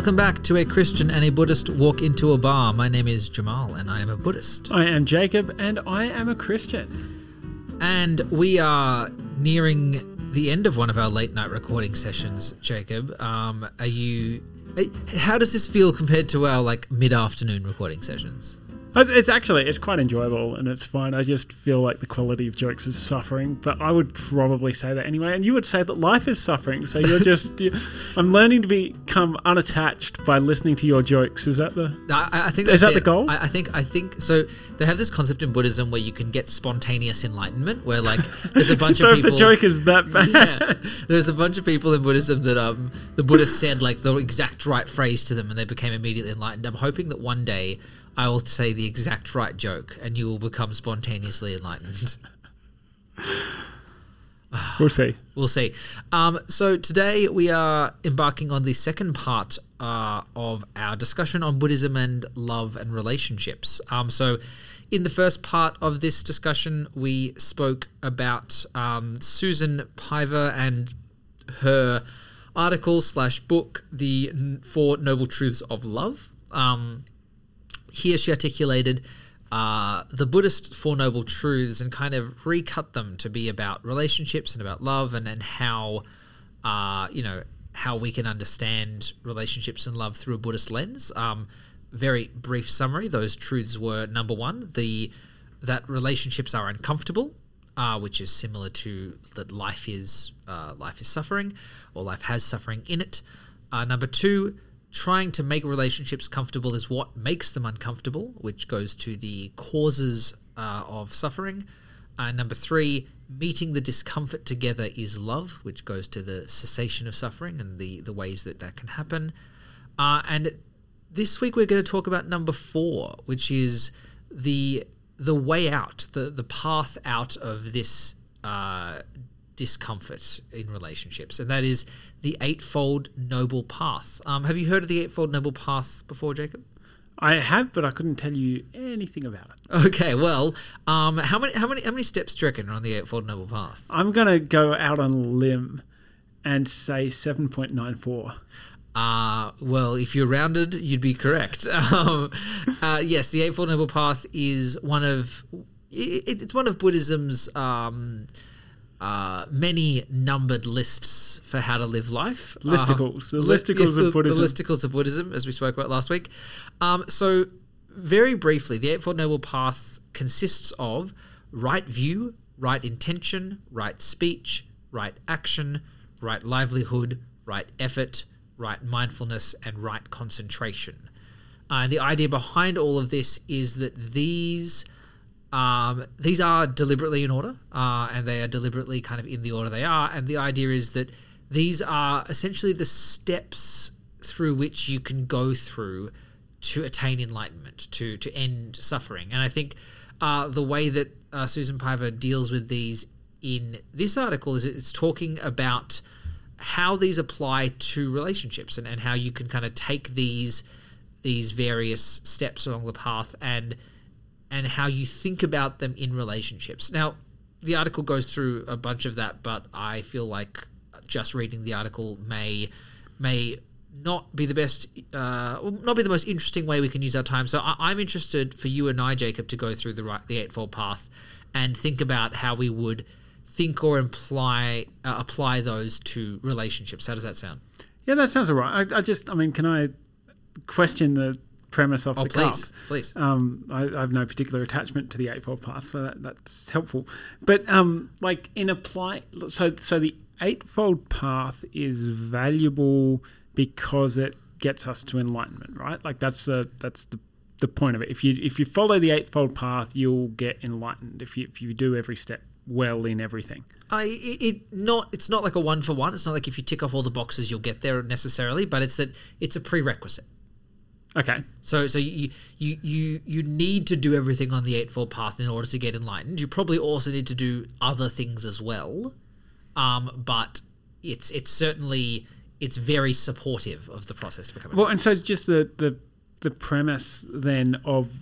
Welcome back to A Christian and a Buddhist Walk into a Bar. My name is Jamal and I am a Buddhist. I am Jacob and I am a Christian. And we are nearing the end of one of our late night recording sessions, Jacob. How does this feel compared to our mid-afternoon recording sessions? It's quite enjoyable and it's fine. I just feel like the quality of jokes is suffering, but I would probably say that anyway. And you would say that life is suffering, so you're just... I'm learning to become unattached by listening to your jokes. Is that the... I think that's the goal? I think so. They have this concept in Buddhism where you can get spontaneous enlightenment, where there's a bunch of people... So if the joke is that bad... Yeah, there's a bunch of people in Buddhism that the Buddha said the exact right phrase to them and they became immediately enlightened. I'm hoping that one day I will say the exact right joke and you will become spontaneously enlightened. We'll see. So today we are embarking on the second part of our discussion on Buddhism and love and relationships. So in the first part of this discussion, we spoke about Susan Piver and her article /book, The Four Noble Truths of Love. Here she articulated the Buddhist Four Noble Truths and kind of recut them to be about relationships and about love and how, how we can understand relationships and love through a Buddhist lens. Very brief summary. Those truths were, number one, that relationships are uncomfortable, which is similar to that life is suffering or life has suffering in it. Number two, trying to make relationships comfortable is what makes them uncomfortable, which goes to the causes of suffering. Number three, meeting the discomfort together is love, which goes to the cessation of suffering and the ways that can happen. And this week we're going to talk about number four, which is the way out, the path out of this discomfort in relationships, and that is the Eightfold Noble Path. Have you heard of the Eightfold Noble Path before, Jacob? I have, but I couldn't tell you anything about it. Okay, well, how many steps do you reckon are on the Eightfold Noble Path? I'm gonna go out on a limb and say 7.94. Well, if you rounded, you'd be correct. Yes, the Eightfold Noble Path is one of Buddhism's many numbered lists for how to live life. Listicles. The listicles of Buddhism. The listicles of Buddhism, as we spoke about last week. So, very briefly, the Eightfold Noble Path consists of right view, right intention, right speech, right action, right livelihood, right effort, right mindfulness, and right concentration. And the idea behind all of this is that these are deliberately in order, and they are deliberately kind of in the order they are. And the idea is that these are essentially the steps through which you can go through to attain enlightenment, to end suffering. And I think the way that Susan Piver deals with these in this article is it's talking about how these apply to relationships and how you can kind of take these various steps along the path and how you think about them in relationships. Now, the article goes through a bunch of that, but I feel like just reading the article may not be the best, not be the most interesting way we can use our time. So I'm interested for you and I, Jacob, to go through the Eightfold Path and think about how we would think or apply those to relationships. How does that sound? Yeah, that sounds all right. I mean, can I question the premise off the cuff? Please. I have no particular attachment to the Eightfold Path, so that's helpful. But the Eightfold Path is valuable because it gets us to enlightenment, right? That's the point of it. If you follow the Eightfold Path, you'll get enlightened if you do every step well in everything. It's not like a one for one. It's not like if you tick off all the boxes, you'll get there necessarily. But it's that it's a prerequisite. Okay. So you need to do everything on the Eightfold Path in order to get enlightened. You probably also need to do other things as well, but it's certainly very supportive of the process to become enlightened. Well, and so just the premise then of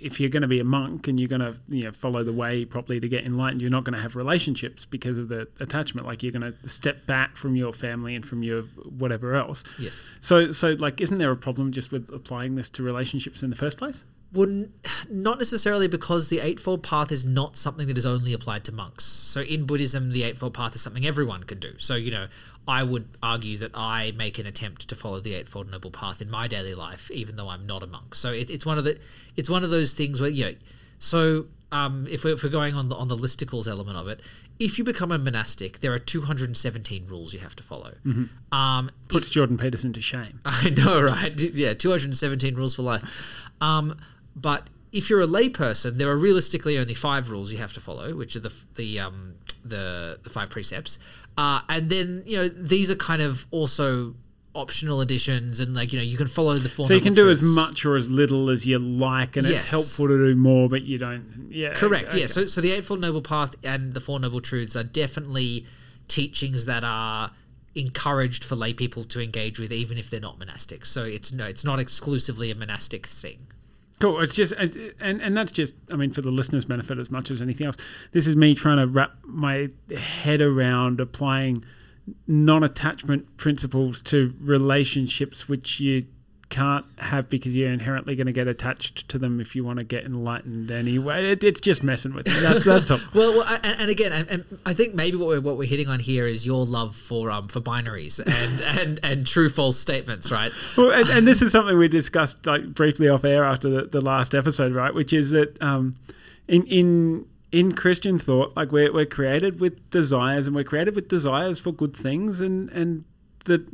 if you're going to be a monk and you're going to, you know, follow the way properly to get enlightened, you're not going to have relationships because of the attachment. Like, you're going to step back from your family and from your whatever else. Yes. So like, isn't there a problem just with applying this to relationships in the first place? Well, not necessarily, because the Eightfold Path is not something that is only applied to monks. So in Buddhism, the Eightfold Path is something everyone can do. So, you know, I would argue that I make an attempt to follow the Eightfold Noble Path in my daily life, even though I'm not a monk. So it's one of those things where, you know, so if we're going on the listicles element of it, if you become a monastic, there are 217 rules you have to follow. Mm-hmm. Puts Jordan Peterson to shame. I know, right? Yeah, 217 rules for life. But if you're a layperson, there are realistically only 5 rules you have to follow, which are the 5 precepts, and then, you know, these are kind of also optional additions, and, like, you know, you can follow the four. So you can do as much or as little as you like, and yes, it's helpful to do more, but you don't. Yeah, correct. Okay. Yeah. So the Eightfold Noble Path and the Four Noble Truths are definitely teachings that are encouraged for lay people to engage with, even if they're not monastic. So it's not exclusively a monastic thing. Cool. It's just, and that's just, I mean, for the listeners' benefit as much as anything else, this is me trying to wrap my head around applying non-attachment principles to relationships which you can't have because you're inherently going to get attached to them if you want to get enlightened anyway. It's just messing with you. That's all. Well, and again, I think maybe what we're hitting on here is your love for binaries and true false statements, right? Well, and this is something we discussed, like, briefly off air after the last episode, right? Which is that in Christian thought, like, we're created with desires, and we're created with desires for good things, and that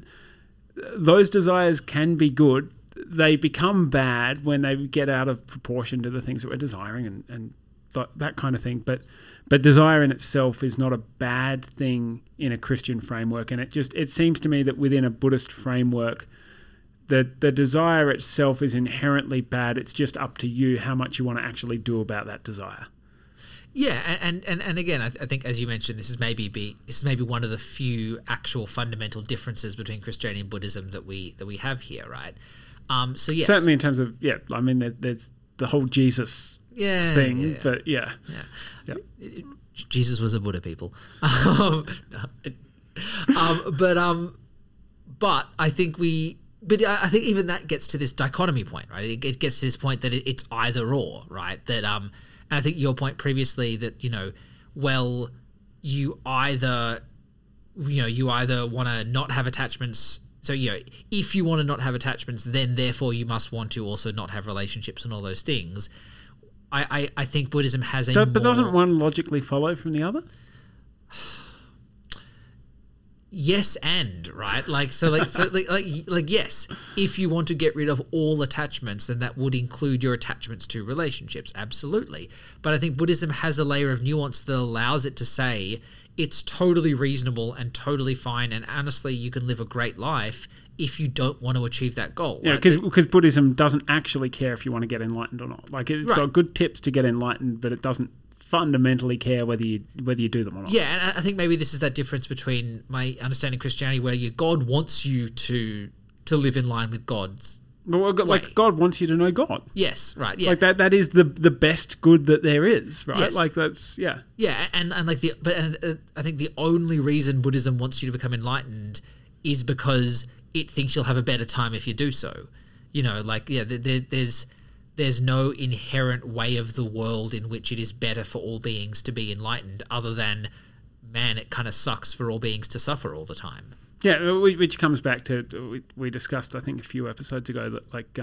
those desires can be good. They become bad when they get out of proportion to the things that we're desiring and that kind of thing. But desire in itself is not a bad thing in a Christian framework. And it seems to me that within a Buddhist framework, the desire itself is inherently bad. It's just up to you how much you want to actually do about that desire. Yeah, and again, I think, as you mentioned, this is maybe one of the few actual fundamental differences between Christianity and Buddhism that we have here, right? So yes, certainly in terms of, yeah, I mean, there's the whole Jesus thing, but yeah. Jesus was a Buddha, people. But I think we. But I think even that gets to this dichotomy point, right? It gets to this point that it's either or, right? That and I think your point previously that, you know, well, you either want to not have attachments. So, you know, if you want to not have attachments, then therefore you must want to also not have relationships and all those things. I think Buddhism has But doesn't one logically follow from the other? Yes, and right, like, so, like, so, like, yes, if you want to get rid of all attachments, then that would include your attachments to relationships, absolutely. But I think Buddhism has a layer of nuance that allows it to say it's totally reasonable and totally fine, and honestly, you can live a great life if you don't want to achieve that goal. Yeah, because Buddhism doesn't actually care if you want to get enlightened or not. Like, it's got good tips to get enlightened, but it doesn't fundamentally care whether you do them or not. Yeah, and I think maybe this is that difference between my understanding of Christianity, where God wants you to live in line with God's way. God wants you to know God. Yes, right. Yeah, like that is the best good that there is, right? Yes. Like, that's yeah. And like I think the only reason Buddhism wants you to become enlightened is because it thinks you'll have a better time if you do so. You know, like, yeah, there's no inherent way of the world in which it is better for all beings to be enlightened, other than, man, it kind of sucks for all beings to suffer all the time. Yeah, which comes back to, we discussed, I think, a few episodes ago, that, like,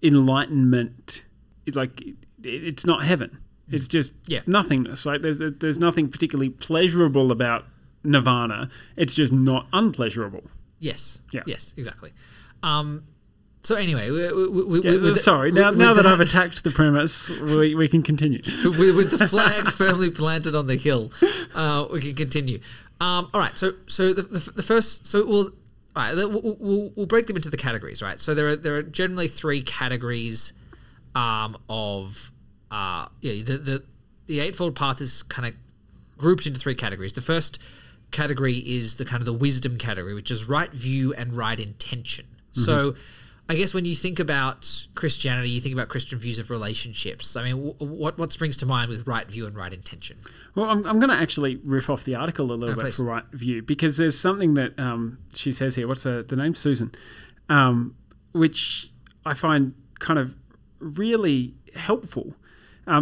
enlightenment, like, it's not heaven. It's just nothingness. Like, there's nothing particularly pleasurable about nirvana. It's just not unpleasurable. Yes. Yeah. Yes, exactly. So anyway, now that I've attacked the premise, we can continue. With the flag firmly planted on the hill, we can continue. All right. So the first. So we'll break them into the categories, right? So there are generally 3 categories the Eightfold Path is kind of grouped into 3 categories. The first category is the kind of the wisdom category, which is right view and right intention. Mm-hmm. So I guess when you think about Christianity, you think about Christian views of relationships. I mean, what springs to mind with right view and right intention? Well, I'm going to actually riff off the article a little bit for right view, because there's something that she says here. What's the name? Susan. Which I find kind of really helpful.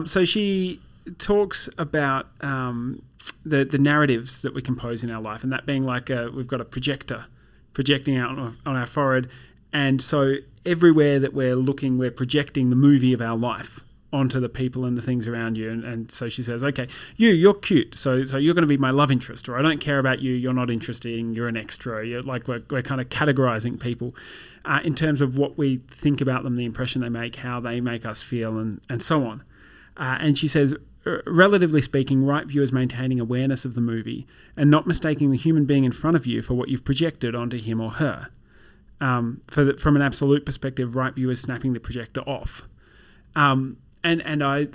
So she talks about the narratives that we compose in our life, and that being like we've got a projector projecting out on our forehead. And so everywhere that we're looking, we're projecting the movie of our life onto the people and the things around you. And so she says, okay, you're cute. So you're going to be my love interest, or I don't care about you. You're not interesting. You're an extra. You're like, we're kind of categorizing people in terms of what we think about them, the impression they make, how they make us feel, and so on. And she says, relatively speaking, right view is maintaining awareness of the movie and not mistaking the human being in front of you for what you've projected onto him or her. From an absolute perspective, right view is snapping the projector off. And I,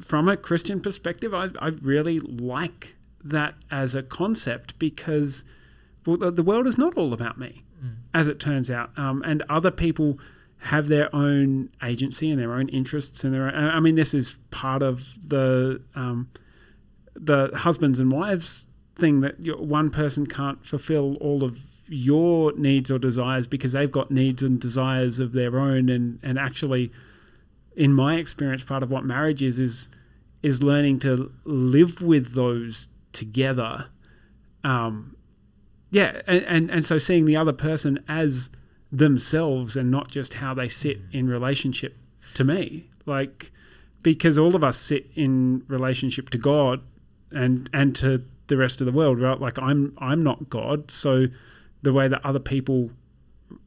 from a Christian perspective, I really like that as a concept, because the world is not all about me, as it turns out. And other people have their own agency and their own interests and their own, I mean, this is part of the husbands and wives thing, that one person can't fulfill all of your needs or desires because they've got needs and desires of their own. And actually, in my experience, part of what marriage is learning to live with those together. And so seeing the other person as themselves and not just how they sit in relationship to me, like, because all of us sit in relationship to God and to the rest of the world, right? Like I'm not God, so the way that other people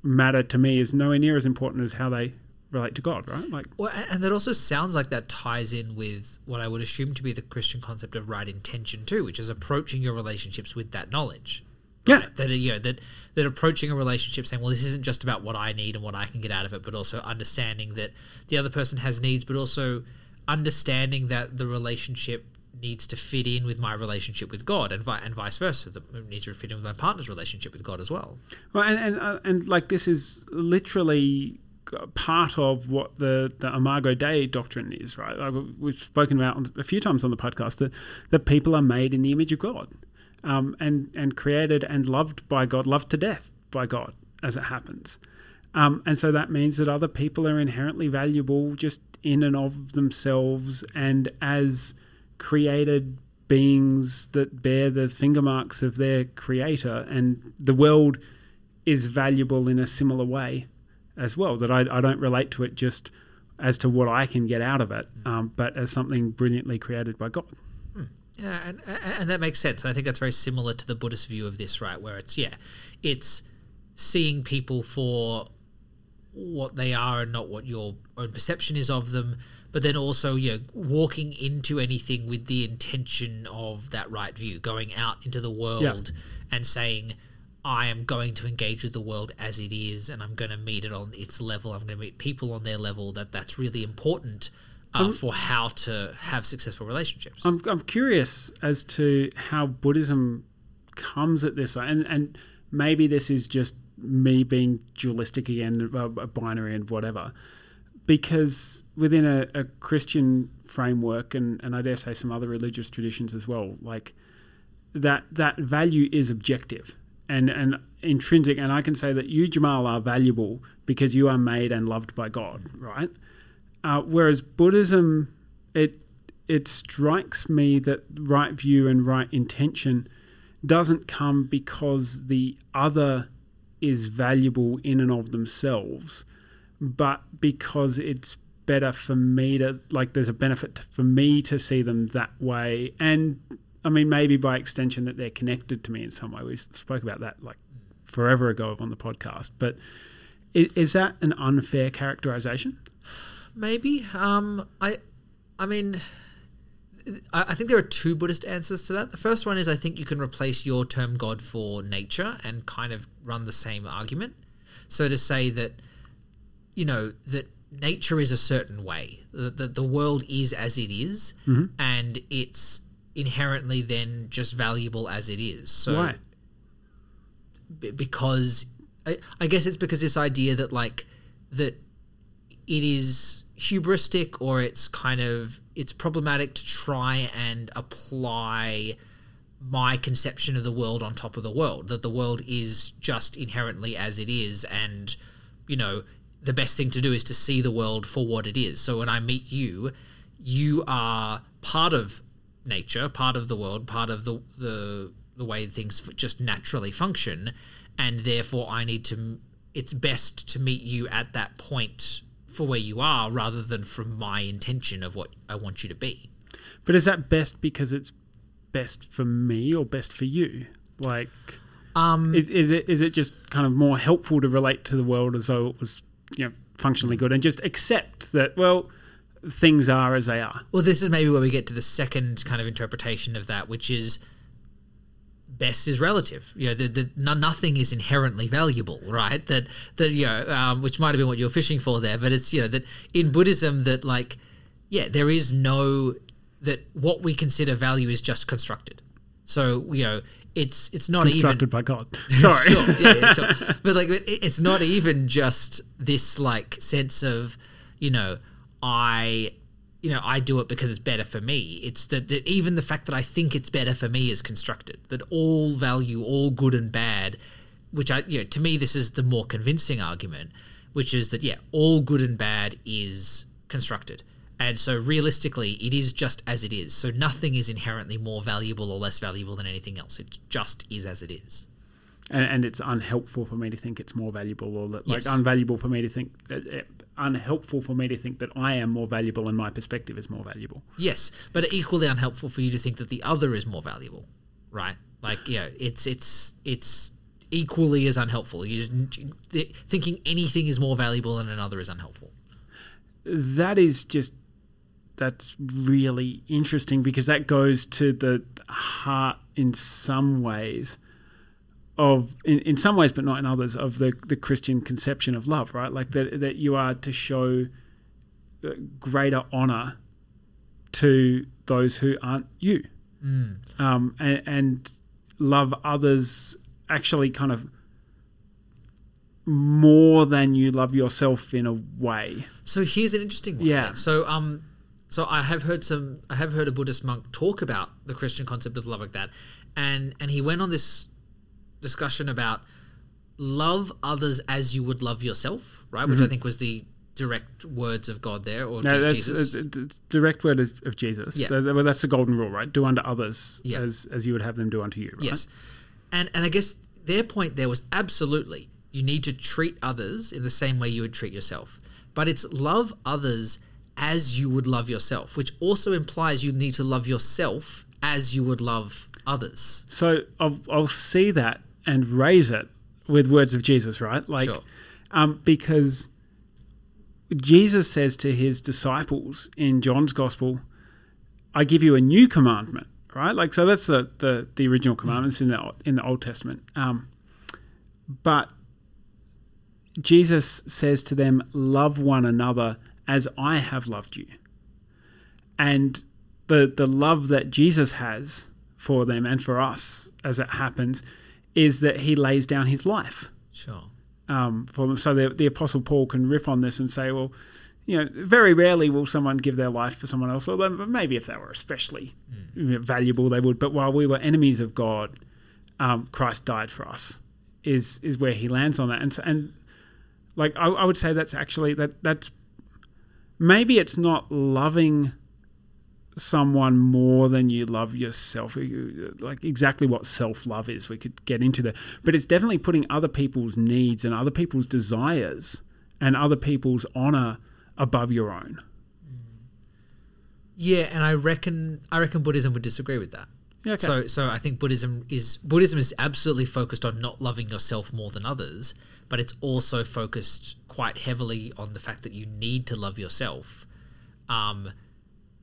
matter to me is nowhere near as important as how they relate to God, right? Like, well, and that also sounds like that ties in with what I would assume to be the Christian concept of right intention too, which is approaching your relationships with that knowledge. Right? Yeah. That, you know, that approaching a relationship saying, well, this isn't just about what I need and what I can get out of it, but also understanding that the other person has needs, but also understanding that the relationship needs to fit in with my relationship with God, and vice versa. That needs to fit in with my partner's relationship with God as well. Well, and like, this is literally part of what the Imago Dei doctrine is, right? Like we've spoken about a few times on the podcast that people are made in the image of God, and created and loved by God, loved to death by God, as it happens. And so that means that other people are inherently valuable just in and of themselves, and as created beings that bear the finger marks of their creator, and the world is valuable in a similar way as well, that I don't relate to it just as to what I can get out of it, but as something brilliantly created by God. Yeah, and that makes sense, and I think that's very similar to the Buddhist view of this, right, where it's seeing people for what they are and not what your own perception is of them, but then also, walking into anything with the intention of that right view, going out into the world and saying, I am going to engage with the world as it is, and I'm going to meet it on its level. I'm going to meet people on their level. That's really important for how to have successful relationships. I'm curious as to how Buddhism comes at this, and maybe this is just me being dualistic again, binary and whatever, because within a Christian framework, and I dare say some other religious traditions as well, like that value is objective and intrinsic. And I can say that you, Jamal, are valuable because you are made and loved by God, right? Whereas Buddhism, it strikes me that right view and right intention doesn't come because the other is valuable in and of themselves, but because it's better for me to, like, there's a benefit for me to see them that way. And I mean, maybe by extension that they're connected to me in some way. We spoke about that like forever ago on the podcast, but is that an unfair characterization? Maybe. I think there are two Buddhist answers to that. The first one is, I think you can replace your term God for nature and kind of run the same argument. So to say that, that nature is a certain way, that the world is as it is, and it's inherently then just valuable as it is. So why? Because I guess it's because this idea that, like, that it is hubristic, or it's kind of, it's problematic to try and apply my conception of the world on top of the world, that the world is just inherently as it is, and, you know, the best thing to do is to see the world for what it is. So when I meet you, you are part of nature, part of the world, part of the way things just naturally function, and therefore I need to, it's best to meet you at that point for where you are, rather than from my intention of what I want you to be. But is that best because it's best for me or best for you? Like, is it just kind of more helpful to relate to the world as though it was, you know, functionally good, and just accept that, well, things are as they are? Well, this is maybe where we get to the second kind of interpretation of that, which is best is relative. You know, nothing is inherently valuable, right? That you know, which might have been what you're fishing for there, but it's, you know, that in Buddhism that, like, yeah, there is no, that what we consider value is just constructed. So, you know, it's not constructed even constructed by God. Sorry, sure, yeah, sure. But like, it's not even just this like sense of, you know, I do it because it's better for me. It's that even the fact that I think it's better for me is constructed. That all value, all good and bad, which I, you know, to me this is the more convincing argument, which is that, yeah, all good and bad is constructed. And so realistically, it is just as it is. So nothing is inherently more valuable or less valuable than anything else. It just is as it is. And it's unhelpful for me to think it's more valuable, or that, like, yes. Unhelpful for me to think that I am more valuable and my perspective is more valuable. Yes, but equally unhelpful for you to think that the other is more valuable, right? Like, you know, it's equally as unhelpful. Thinking anything is more valuable than another is unhelpful. That's really interesting, because that goes to the heart in some ways of, in some ways but not in others, of the Christian conception of love, right? Like that you are to show greater honor to those who aren't you. And love others actually kind of more than you love yourself in a way. So here's an interesting one. Yeah. So I have heard a Buddhist monk talk about the Christian concept of love like that, and he went on this discussion about love others as you would love yourself, right? Which I think was the direct words of God there, or Jesus. It's direct word of Jesus. Yeah. So, well, that's the golden rule, right? Do unto others as you would have them do unto you, right? Yes. And I guess their point there was absolutely, you need to treat others in the same way you would treat yourself. But it's love others as you would love yourself, which also implies you need to love yourself as you would love others. So I'll see that and raise it with words of Jesus, right? Like, sure. Because Jesus says to his disciples in John's gospel, I give you a new commandment, right? Like, so that's the original commandments in the Old Testament. But Jesus says to them, love one another as I have loved you. And the love that Jesus has for them and for us, as it happens, is that he lays down his life. Sure. For them. So the Apostle Paul can riff on this and say, well, you know, very rarely will someone give their life for someone else, although maybe if they were especially valuable, they would. But while we were enemies of God, Christ died for us, is where he lands on that. And like, I would say that's actually, that's maybe it's not loving someone more than you love yourself, like exactly what self-love is. We could get into that. But it's definitely putting other people's needs and other people's desires and other people's honor above your own. Yeah, and I reckon Buddhism would disagree with that. Okay. So I think Buddhism is absolutely focused on not loving yourself more than others, but it's also focused quite heavily on the fact that you need to love yourself,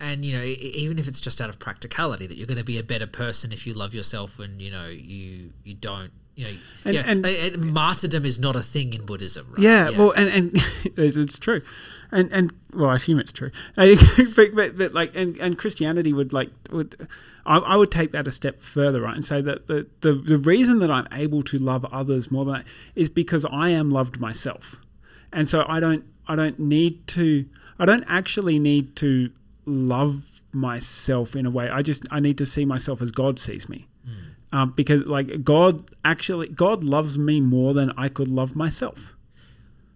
and you know, even if it's just out of practicality, that you're going to be a better person if you love yourself, and you know you don't, you know, and martyrdom is not a thing in Buddhism, right? Yeah. Well, and it's true, and well, I assume it's true, but like and Christianity would like would. I would take that a step further, right, and say that the reason that I'm able to love others more than I, is because I am loved myself. And so I don't actually need to love myself in a way. I need to see myself as God sees me. Because like God loves me more than I could love myself.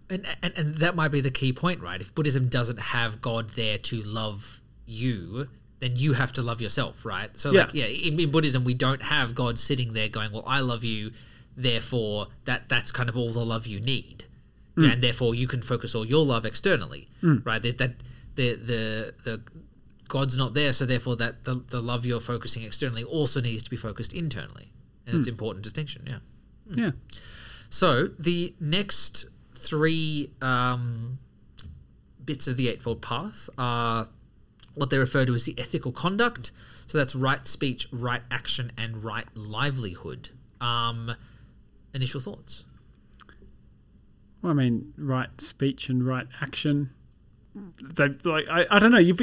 And that might be the key point, right? If Buddhism doesn't have God there to love you, then you have to love yourself, right? So in Buddhism, we don't have God sitting there going, well, I love you, therefore that's kind of all the love you need. Mm. And therefore you can focus all your love externally, right? The God's not there, so therefore that the love you're focusing externally also needs to be focused internally. And it's an important distinction, So the next three bits of the Eightfold Path are what they refer to as the ethical conduct. So that's right speech, right action, and right livelihood. Initial thoughts? Well, I mean, right speech and right action... I don't know.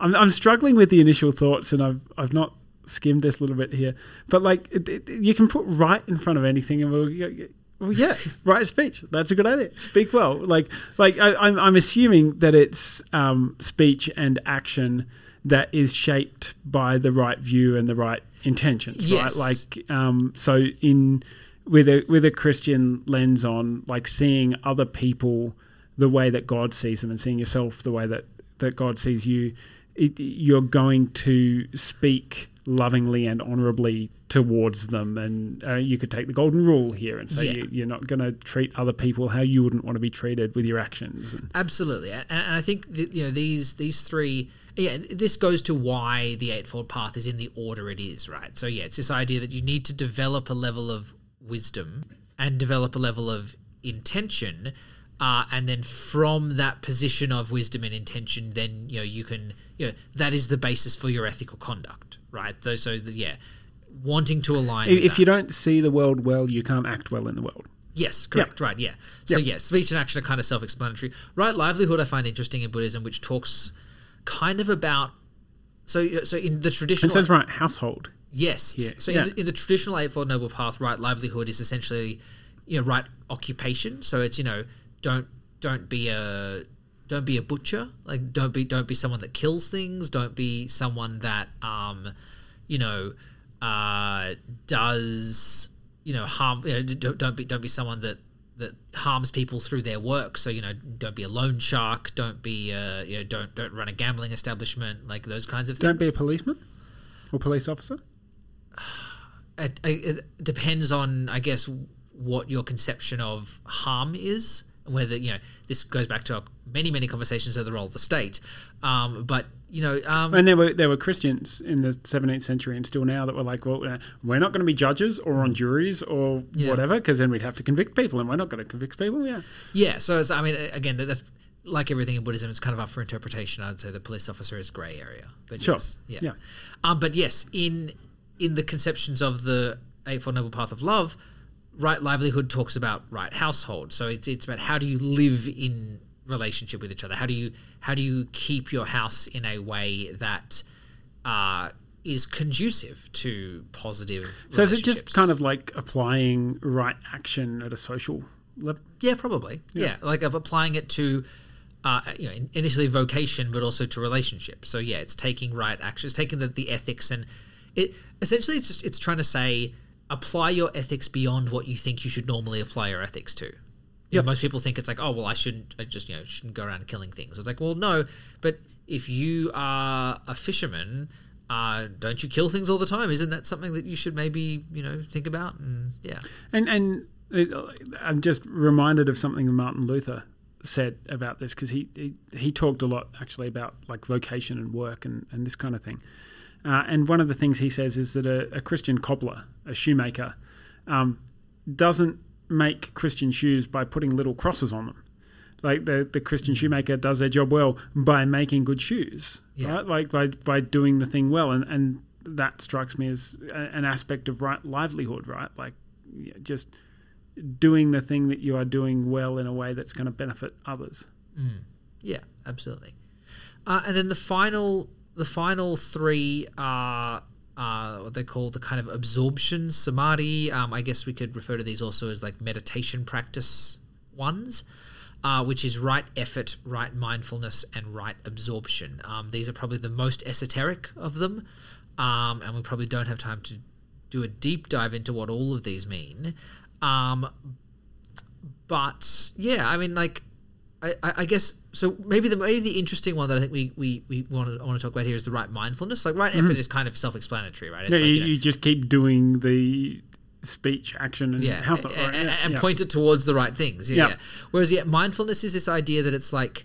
I'm struggling with the initial thoughts, and I've not skimmed this little bit here. But like, you can put right in front of anything, and right speech. That's a good idea. Speak well. Like I'm assuming that it's speech and action that is shaped by the right view and the right intentions. Yes. Right. Like so with a Christian lens on, like seeing other people the way that God sees them and seeing yourself the way that God sees you, you're going to speak lovingly and honorably towards them. And you could take the golden rule here and say you're not going to treat other people how you wouldn't want to be treated with your actions. Absolutely. And I think that, these three... Yeah, this goes to why the Eightfold Path is in the order it is, right? So, it's this idea that you need to develop a level of wisdom and develop a level of intention... and then from that position of wisdom and intention, then, that is the basis for your ethical conduct, right? So wanting to align. If you don't see the world well, you can't act well in the world. Yes, correct, right, yeah. So, speech and action are kind of self-explanatory. Right livelihood I find interesting in Buddhism, which talks kind of about... So in the traditional... It says right household. Yes. Yeah. So in the traditional Eightfold Noble Path, right livelihood is essentially, right occupation. So it's, Don't be a butcher. Like don't be someone that kills things. Don't be someone that does harm. Don't be someone that harms people through their work. So don't be a loan shark. Don't be don't run a gambling establishment. Like those kinds of things. Don't be a policeman or police officer. It depends on, I guess, what your conception of harm is. Whether, this goes back to our many, many conversations of the role of the state. And there were Christians in the 17th century and still now that were like, well, we're not going to be judges or on juries or whatever, because then we'd have to convict people and we're not going to convict people, Yeah, so it's, again, that's like everything in Buddhism, it's kind of up for interpretation. I'd say the police officer is grey area. But sure. Yes, yeah. But yes, in the conceptions of the Eightfold Noble Path of Love, right livelihood talks about right household. So it's about how do you live in relationship with each other? How do you keep your house in a way that is conducive to positive relationships? So is it just kind of like applying right action at a social level? Yeah, probably. Yeah. Like of applying it to initially vocation, but also to relationships. So it's taking right action. It's taking the ethics, and it essentially it's trying to say, apply your ethics beyond what you think you should normally apply your ethics to. Most people think it's like, oh, well, I shouldn't go around killing things. It's like, well, no, but if you are a fisherman, don't you kill things all the time? Isn't that something that you should maybe, think about? And I'm just reminded of something that Martin Luther said about this, because he talked a lot actually about like vocation and work and this kind of thing. And one of the things he says is that a Christian cobbler, a shoemaker, doesn't make Christian shoes by putting little crosses on them. Like the Christian shoemaker does their job well by making good shoes, right? Like by doing the thing well. And that strikes me as an aspect of right livelihood, right? Like just doing the thing that you are doing well in a way that's going to benefit others. Mm. Yeah, absolutely. And then the final three are what they call the kind of absorption, samadhi. I guess we could refer to these also as like meditation practice, ones, which is right effort, right mindfulness, and right absorption. These are probably the most esoteric of them, and we probably don't have time to do a deep dive into what all of these mean. But yeah, I mean, like, I guess so. Maybe the interesting one that I think we want to talk about here is the right mindfulness. Like, right effort is kind of self-explanatory, right? It's yeah, like, you just keep doing the speech, action, and house and point it towards the right things. Whereas mindfulness is this idea that it's like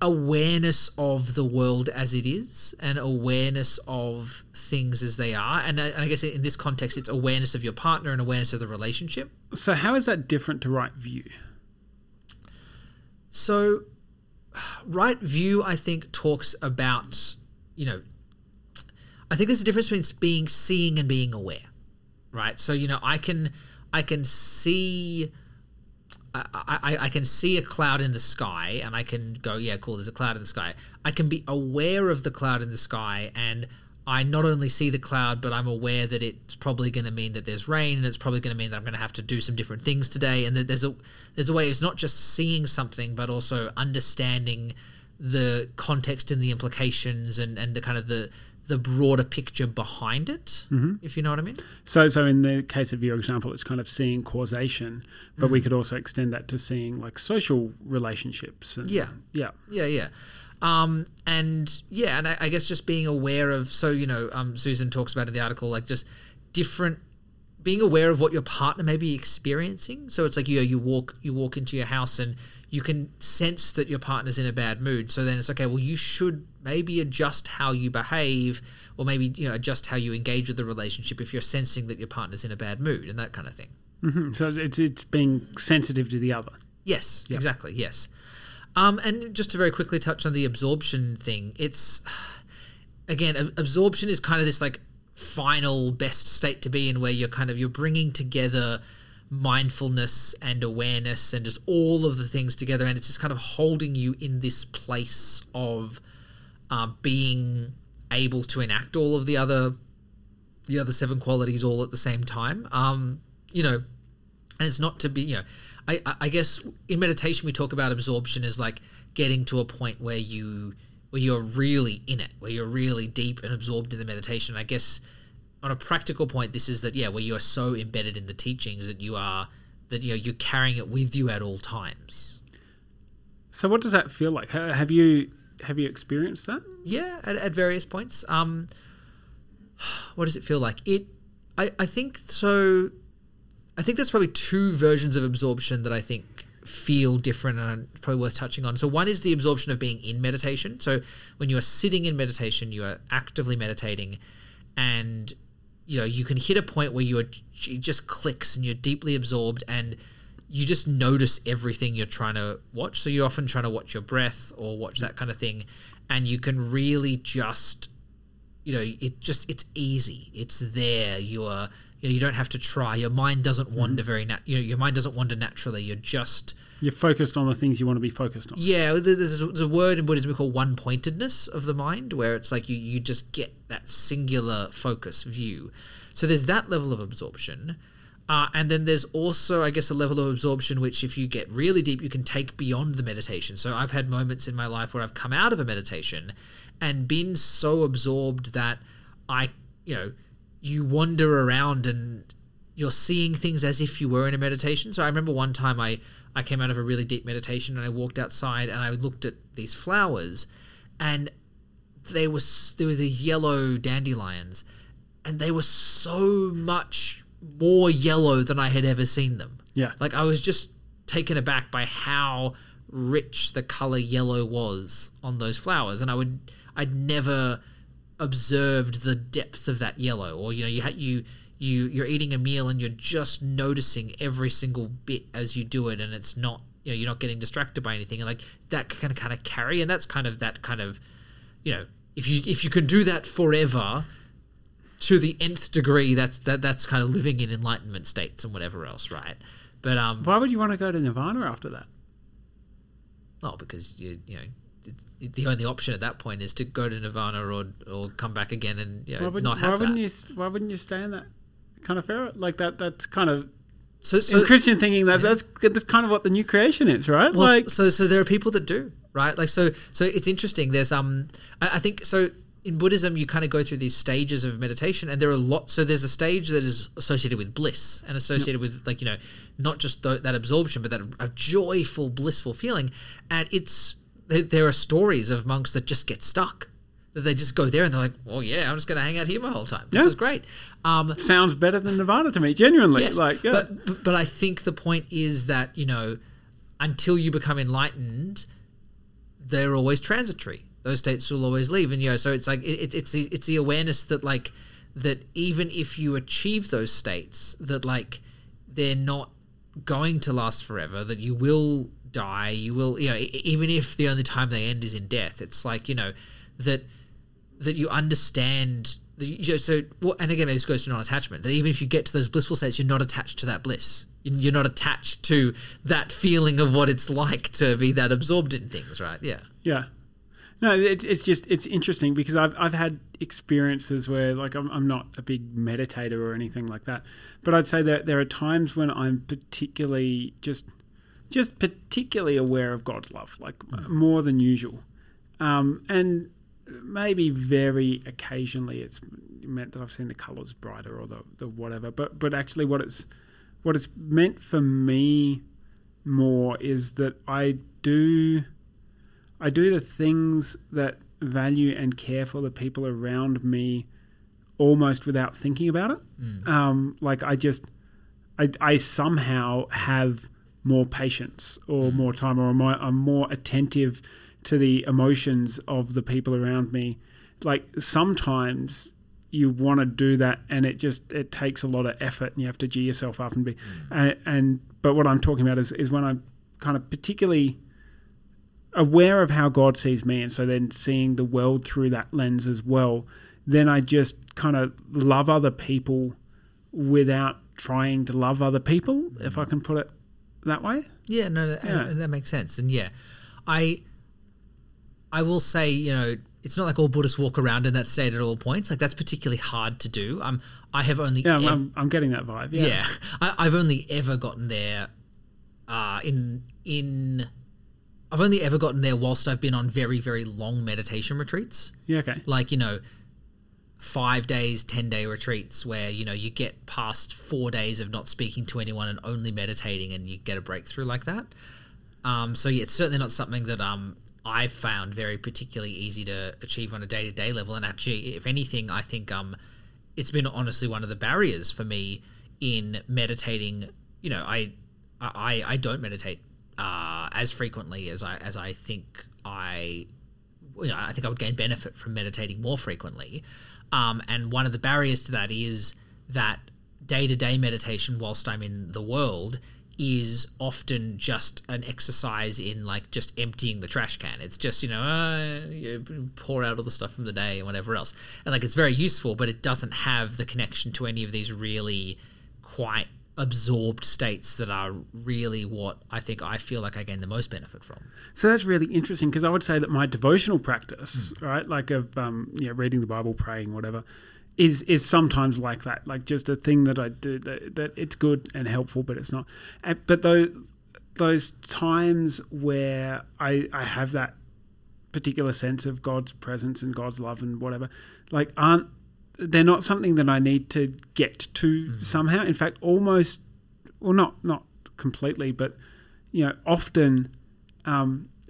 awareness of the world as it is and awareness of things as they are. And I guess in this context, it's awareness of your partner and awareness of the relationship. So how is that different to right view? So right view, I think, talks about, you know, I think there's a difference between seeing and being aware. Right, so you know, I can see a cloud in the sky, and I can go, yeah, cool. There's a cloud in the sky. I can be aware of the cloud in the sky, and I not only see the cloud, but I'm aware that it's probably going to mean that there's rain, and it's probably going to mean that I'm going to have to do some different things today. And that there's a way. It's not just seeing something, but also understanding the context and the implications, and the kind of the broader picture behind it, if you know what I mean. So in the case of your example, it's kind of seeing causation, but we could also extend that to seeing like social relationships. And, and I guess just being aware of, so, you know, Susan talks about in the article, like just different, being aware of what your partner may be experiencing. So it's like, you know, you walk into your house and you can sense that your partner's in a bad mood. So then it's okay, well, you should maybe adjust how you behave, or maybe, you know, adjust how you engage with the relationship if you're sensing that your partner's in a bad mood and that kind of thing. So it's being sensitive to the other. Yes, exactly, yes. And just to very quickly touch on the absorption thing, it's, again, absorption is kind of this like final best state to be in, where you're bringing together mindfulness and awareness and just all of the things together, and it's just kind of holding you in this place of being able to enact all of the other seven qualities all at the same time. You know, and it's not to be, you know, I guess in meditation we talk about absorption as like getting to a point where you're really in it, where you're really deep and absorbed in the meditation. I guess on a practical point, this is that, yeah, where you are so embedded in the teachings that you're carrying it with you at all times. So what does that feel like? Have you experienced that? Yeah, at various points. What does it feel like? I think so. I think there's probably two versions of absorption that I think feel different and are probably worth touching on. So one is the absorption of being in meditation. So when you are sitting in meditation, you are actively meditating, and you know, you can hit a point where it just clicks and you're deeply absorbed and you just notice everything you're trying to watch. So you're often trying to watch your breath or watch that kind of thing. And you can really just, you know, it's easy. It's there. You don't have to try. Your mind doesn't wander naturally. You're focused on the things you want to be focused on. Yeah, there's a word in Buddhism we call one-pointedness of the mind, where it's like you just get that singular focus view. So there's that level of absorption. And then there's also, I guess, a level of absorption which, if you get really deep, you can take beyond the meditation. So I've had moments in my life where I've come out of a meditation and been so absorbed that you wander around and you're seeing things as if you were in a meditation. So I remember one time I came out of a really deep meditation and I walked outside and I looked at these flowers, and there were these yellow dandelions, and they were so much more yellow than I had ever seen them. Yeah. Like, I was just taken aback by how rich the color yellow was on those flowers, and I'd never observed the depth of that yellow. Or, you know, you're eating a meal and you're just noticing every single bit as you do it, and it's not, you know, you're not getting distracted by anything, and like that can kind of carry. And that's kind of you know, if you can do that forever to the nth degree, that's kind of living in enlightenment states and whatever else, right? But why would you want to go to Nirvana after that? Oh, because you know. The only option at that point is to go to Nirvana or come back again and, you know, not have that. Why wouldn't you stay in that kind of era? Like, that's kind of So in Christian thinking, that's kind of what the new creation is, right? Well, so there are people that do, right? Like so it's interesting. There's I think so. In Buddhism, you kind of go through these stages of meditation, and there are lots. So there's a stage that is associated with bliss and associated with, like, you know, not just that absorption, but that a joyful, blissful feeling. And there are stories of monks that just get stuck, that they just go there and they're like, "Well, yeah, I'm just going to hang out here my whole time. This is great." Sounds better than Nirvana to me, genuinely. Yes, like, yeah. But I think the point is that, you know, until you become enlightened, they're always transitory. Those states will always leave, and, you know, so it's like it's the awareness that, like, that even if you achieve those states, that, like, they're not going to last forever. That you will die. You will, you know, even if the only time they end is in death. It's like, you know, that you understand. You know, so, well, and again, this goes to non-attachment. That even if you get to those blissful states, you're not attached to that bliss. You're not attached to that feeling of what it's like to be that absorbed in things, right? Yeah. Yeah. No, it's interesting because I've had experiences where, like, I'm not a big meditator or anything like that, but I'd say that there are times when I'm particularly aware of God's love, like more than usual, and maybe very occasionally it's meant that I've seen the colours brighter or the whatever, but actually what it's meant for me more is that I do the things that value and care for the people around me almost without thinking about it. Mm. Like I somehow have more patience or more time, or I'm more attentive to the emotions of the people around me. Like, sometimes you want to do that and it takes a lot of effort and you have to gee yourself up and be. But what I'm talking about is when I'm kind of particularly aware of how God sees me, and so then seeing the world through that lens as well, then I just kind of love other people without trying to love other people, if I can put it that way. Yeah, no, yeah. That makes sense. And yeah, I will say, you know, it's not like all Buddhists walk around in that state at all points. Like, that's particularly hard to do. I have only... Yeah, I'm getting that vibe, yeah. Yeah, I've only ever gotten there I've only ever gotten there whilst I've been on very, very long meditation retreats. Yeah, okay. Like, you know, 5 days, 10-day retreats where, you know, you get past 4 days of not speaking to anyone and only meditating and you get a breakthrough like that. So, yeah, it's certainly not something that I found very particularly easy to achieve on a day-to-day level. And actually, if anything, I think it's been honestly one of the barriers for me in meditating. You know, I don't meditate as frequently as I think I think I would gain benefit from meditating more frequently, and one of the barriers to that is that day-to-day meditation whilst I'm in the world is often just an exercise in, like, just emptying the trash can. It's just, you know, you pour out all the stuff from the day and whatever else, and, like, it's very useful, but it doesn't have the connection to any of these really quite absorbed states that are really what I think I feel like I gain the most benefit from. So that's really interesting, because I would say that my devotional practice, right, like of reading the Bible, praying, whatever, is sometimes like that, like just a thing that I do that it's good and helpful, but it's not. But those times where I have that particular sense of God's presence and God's love and whatever, like they're not something that I need to get to somehow. In fact, almost, well, not completely, but, you know, often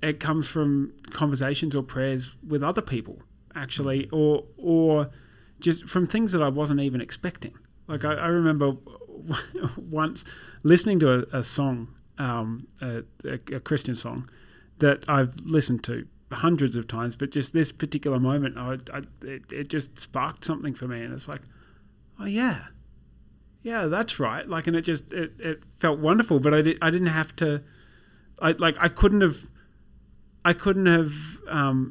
it comes from conversations or prayers with other people, actually, or just from things that I wasn't even expecting. Like, I remember once listening to a song, a Christian song that I've listened to hundreds of times, but just this particular moment, it just sparked something for me, and it's like, oh yeah, that's right. Like, and it felt wonderful, but I couldn't have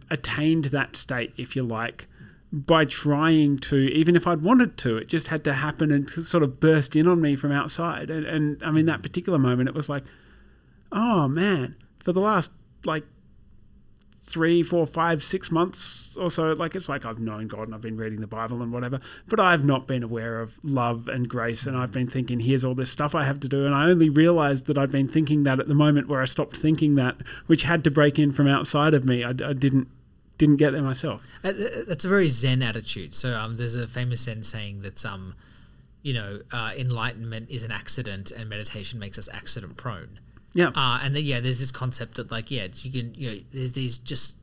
attained that state, if you like, by trying to, even if I'd wanted to. It just had to happen and sort of burst in on me from outside, and I mean, that particular moment, it was like, oh man, for the last, like, 3, 4, 5, 6 months or so. Like, it's like I've known God and I've been reading the Bible and whatever, but I've not been aware of love and grace, and I've been thinking, here's all this stuff I have to do, and I only realized that I'd been thinking that at the moment where I stopped thinking that, which had to break in from outside of me. I didn't get there myself. That's a very Zen attitude. So there's a famous Zen saying that enlightenment is an accident and meditation makes us accident prone. Yeah. There's this concept that there's these just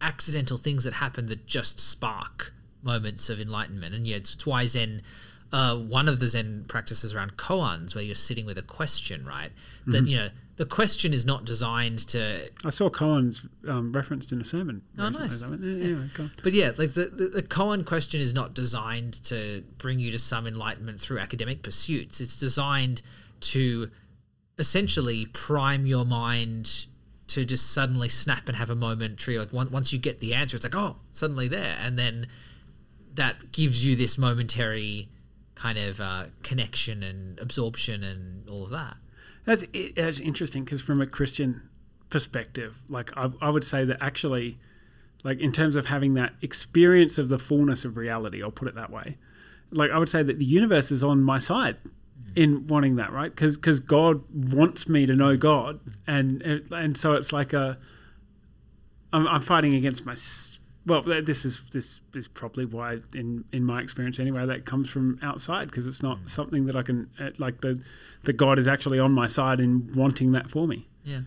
accidental things that happen that just spark moments of enlightenment. And it's why Zen, one of the Zen practices around koans, where you're sitting with a question, right? That, mm-hmm. The question is not designed to... I saw koans referenced in a sermon. Oh, recently. Nice. I went, anyway, go on. But the koan question is not designed to bring you to some enlightenment through academic pursuits. It's designed to essentially prime your mind to just suddenly snap and have a momentary... Like, once you get the answer, it's like, oh, suddenly there. And then that gives you this momentary kind of connection and absorption and all of that. That's interesting, because from a Christian perspective, like I would say that actually, like in terms of having that experience of the fullness of reality, I'll put it that way, like I would say that the universe is on my side in wanting that, right? Because God wants me to know God, and so it's like I'm fighting against my... Well, this is probably why, in my experience anyway, that comes from outside, because it's not something that I can that God is actually on my side in wanting that for me. Yeah.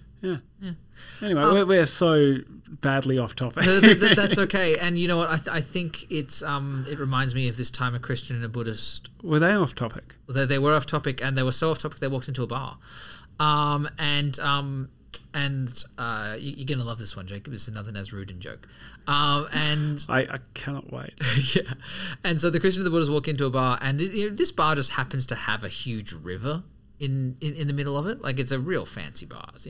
Anyway, we're so badly off topic. That's okay. And you know what? I think it's it reminds me of this time a Christian and a Buddhist... Were they off topic? They were off topic, and they were so off topic they walked into a bar, you're going to love this one, Jacob. It's another Nasreddin joke. I cannot wait. Yeah. And so the Christian and the Buddhist walk into a bar, and this bar just happens to have a huge river in the middle of it. Like, it's a real fancy bar. So,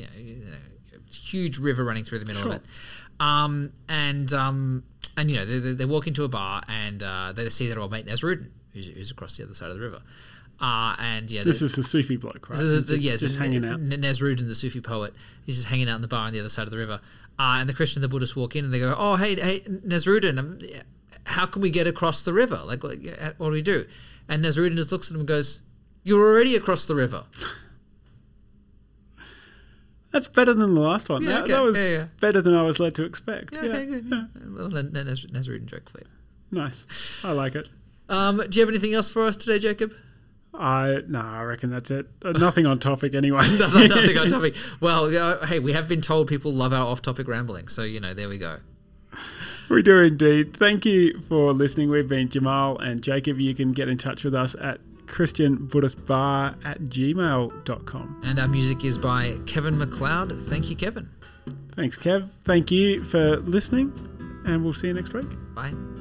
huge river running through the middle of it. They walk into a bar, and they see their old mate Nasreddin, who's across the other side of the river. This is the Sufi bloke, right? Just hanging out. Nasreddin, the Sufi poet, he's just hanging out in the bar on the other side of the river. And the Christian and the Buddhist walk in, and they go, "Oh, hey, Nasreddin, how can we get across the river? Like, what do we do?" And Nasreddin just looks at him and goes, "You're already across the river." That's better than the last one. Yeah, okay. That was better than I was led to expect. Yeah, okay, good. Yeah. A little Nasreddin joke for you. Nice. I like it. Do you have anything else for us today, Jacob? I reckon that's it. Nothing on topic anyway. Nothing on topic. Well, hey, we have been told people love our off-topic rambling, so, there we go. We do indeed. Thank you for listening. We've been Jamal and Jacob. You can get in touch with us at christianbuddhistbar@gmail.com. And our music is by Kevin MacLeod. Thank you, Kevin. Thanks, Kev. Thank you for listening, and we'll see you next week. Bye.